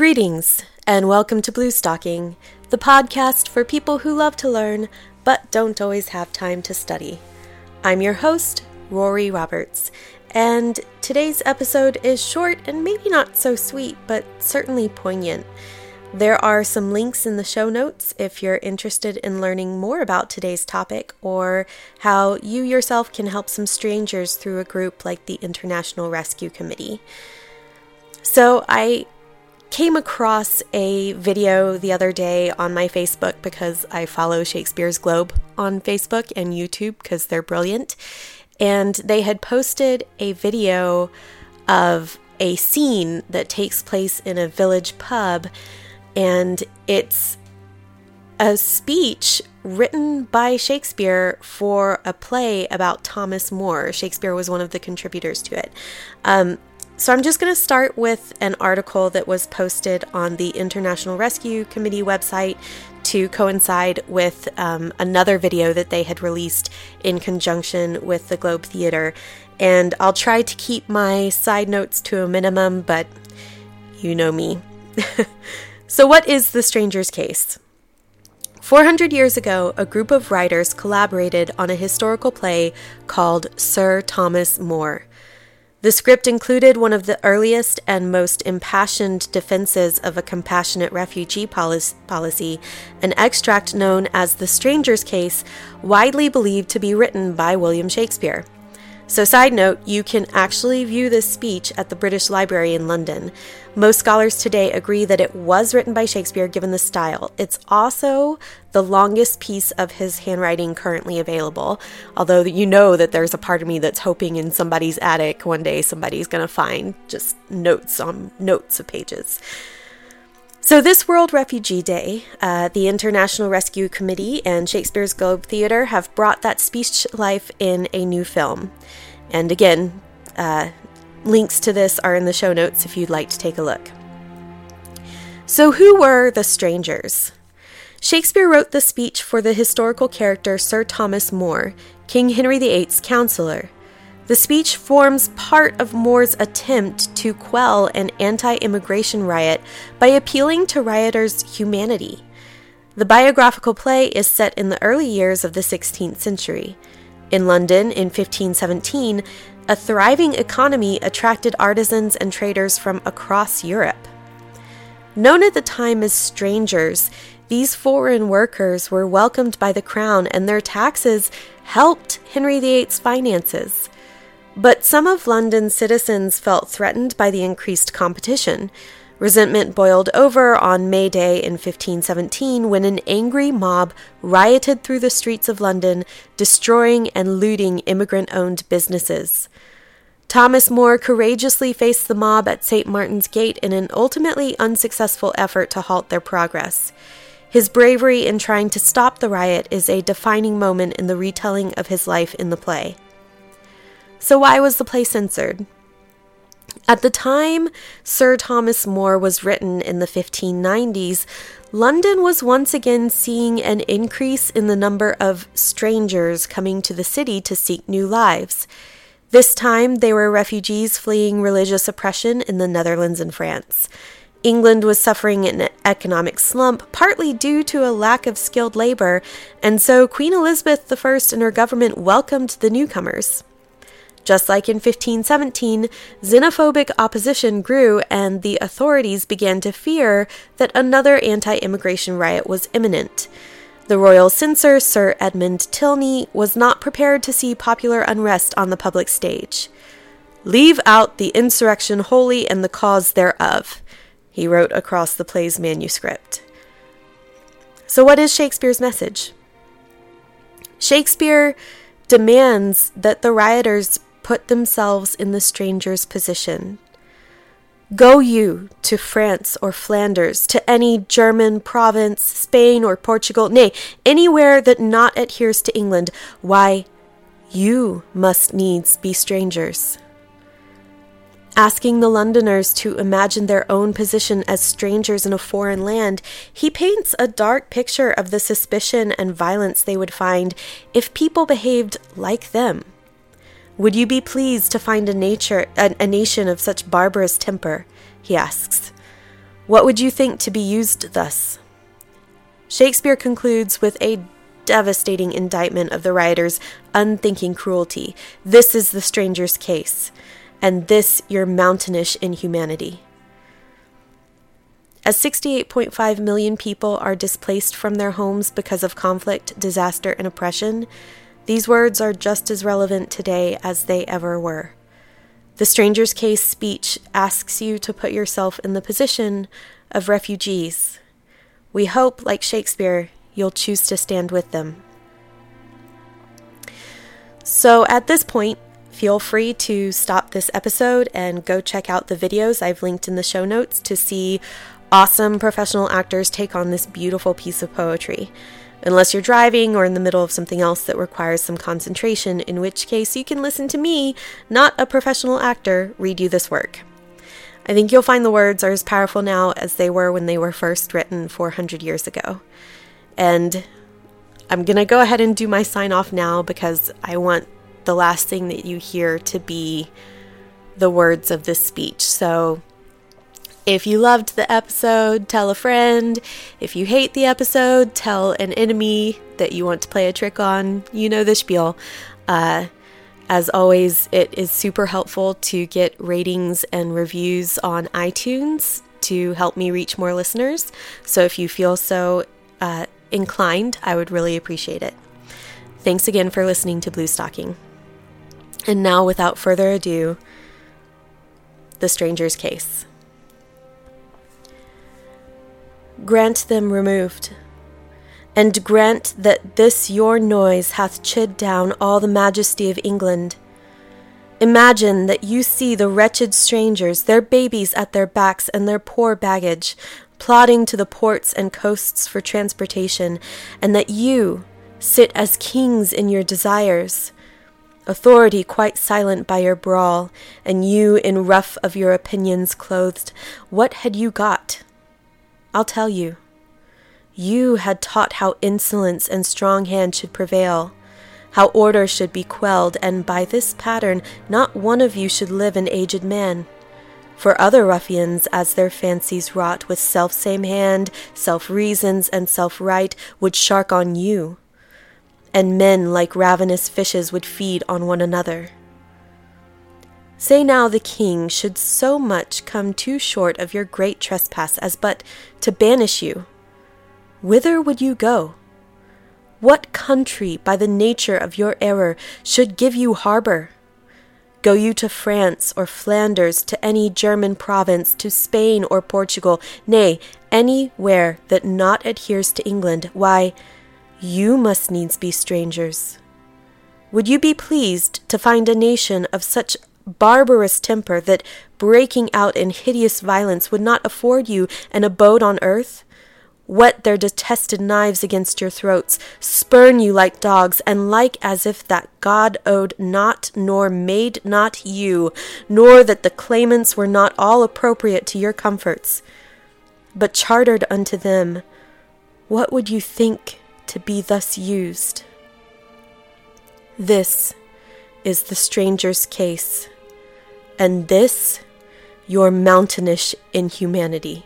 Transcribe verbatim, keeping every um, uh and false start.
Greetings, and welcome to Blue Stocking, the podcast for people who love to learn, but don't always have time to study. I'm your host, Rory Roberts, and today's episode is short and maybe not so sweet, but certainly poignant. There are some links in the show notes if you're interested in learning more about today's topic, or how you yourself can help some strangers through a group like the International Rescue Committee. So I came across a video the other day on my Facebook because I follow Shakespeare's Globe on Facebook and YouTube because they're brilliant. And they had posted a video of a scene that takes place in a village pub, and it's a speech written by Shakespeare for a play about Thomas More. Shakespeare was one of the contributors to it. Um, So I'm just going to start with an article that was posted on the International Rescue Committee website to coincide with um, another video that they had released in conjunction with the Globe Theater. And I'll try to keep my side notes to a minimum, but you know me. So what is The Stranger's Case? four hundred years ago, a group of writers collaborated on a historical play called Sir Thomas More. The script included one of the earliest and most impassioned defenses of a compassionate refugee policy, an extract known as The Stranger's Case, widely believed to be written by William Shakespeare. So, side note, you can actually view this speech at the British Library in London. Most scholars today agree that it was written by Shakespeare given the style. It's also the longest piece of his handwriting currently available, although you know that there's a part of me that's hoping in somebody's attic one day somebody's going to find just notes on notes of pages. So this World Refugee Day, uh, the International Rescue Committee and Shakespeare's Globe Theater have brought that speech to life in a new film. And again, uh, links to this are in the show notes if you'd like to take a look. So who were the strangers? Shakespeare wrote the speech for the historical character Sir Thomas More, King Henry the Eighth's counselor. The speech forms part of More's attempt to quell an anti-immigration riot by appealing to rioters' humanity. The biographical play is set in the early years of the sixteenth century. In London, in fifteen seventeen, a thriving economy attracted artisans and traders from across Europe. Known at the time as strangers, these foreign workers were welcomed by the crown, and their taxes helped Henry the Eighth's finances. But some of London's citizens felt threatened by the increased competition. Resentment boiled over on May Day in fifteen seventeen when an angry mob rioted through the streets of London, destroying and looting immigrant-owned businesses. Thomas More courageously faced the mob at Saint Martin's Gate in an ultimately unsuccessful effort to halt their progress. His bravery in trying to stop the riot is a defining moment in the retelling of his life in the play. So why was the play censored? At the time Sir Thomas More was written in the fifteen nineties, London was once again seeing an increase in the number of strangers coming to the city to seek new lives. This time they were refugees fleeing religious oppression in the Netherlands and France. England was suffering an economic slump, partly due to a lack of skilled labor, and so Queen Elizabeth the First and her government welcomed the newcomers. Just like in fifteen seventeen, xenophobic opposition grew and the authorities began to fear that another anti-immigration riot was imminent. The royal censor, Sir Edmund Tilney, was not prepared to see popular unrest on the public stage. "Leave out the insurrection wholly and the cause thereof," he wrote across the play's manuscript. So what is Shakespeare's message? Shakespeare demands that the rioters put themselves in the stranger's position. Go you to France or Flanders, to any German province, Spain or Portugal, nay, anywhere that not adheres to England, why, you must needs be strangers. Asking the Londoners to imagine their own position as strangers in a foreign land, he paints a dark picture of the suspicion and violence they would find if people behaved like them. Would you be pleased to find a nature, a, a nation of such barbarous temper? He asks. What would you think to be used thus? Shakespeare concludes with a devastating indictment of the writer's unthinking cruelty. This is the stranger's case, and this your mountainish inhumanity. As sixty-eight point five million people are displaced from their homes because of conflict, disaster, and oppression, these words are just as relevant today as they ever were. The Stranger's Case speech asks you to put yourself in the position of refugees. We hope, like Shakespeare, you'll choose to stand with them. So at this point, feel free to stop this episode and go check out the videos I've linked in the show notes to see awesome professional actors take on this beautiful piece of poetry. Unless you're driving or in the middle of something else that requires some concentration, in which case you can listen to me, not a professional actor, read you this work. I think you'll find the words are as powerful now as they were when they were first written four hundred years ago. And I'm going to go ahead and do my sign off now because I want the last thing that you hear to be the words of this speech. So if you loved the episode, tell a friend. If you hate the episode, tell an enemy that you want to play a trick on. You know the spiel. Uh, as always, it is super helpful to get ratings and reviews on iTunes to help me reach more listeners. So if you feel so uh, inclined, I would really appreciate it. Thanks again for listening to Blue Stocking. And now, without further ado, The Stranger's Case. Grant them removed, and grant that this your noise hath chid down all the majesty of England. Imagine that you see the wretched strangers, their babies at their backs and their poor baggage, plodding to the ports and coasts for transportation, and that you sit as kings in your desires, authority quite silent by your brawl, and you in ruff of your opinions clothed. What had you got? I'll tell you. You had taught how insolence and strong hand should prevail, how order should be quelled, and by this pattern not one of you should live an aged man. For other ruffians, as their fancies wrought with self-same hand, self-reasons, and self-right, would shark on you, and men like ravenous fishes would feed on one another. Say now the king should so much come too short of your great trespass as but to banish you. Whither would you go? What country, by the nature of your error, should give you harbour? Go you to France or Flanders, to any German province, to Spain or Portugal, nay, anywhere that not adheres to England, why, you must needs be strangers. Would you be pleased to find a nation of such barbarous temper that breaking out in hideous violence would not afford you an abode on earth? Whet their detested knives against your throats, spurn you like dogs, and like as if that God owed not, nor made not you, nor that the claimants were not all appropriate to your comforts, but chartered unto them. What would you think to be thus used? This is the stranger's case, and this your mountainish inhumanity.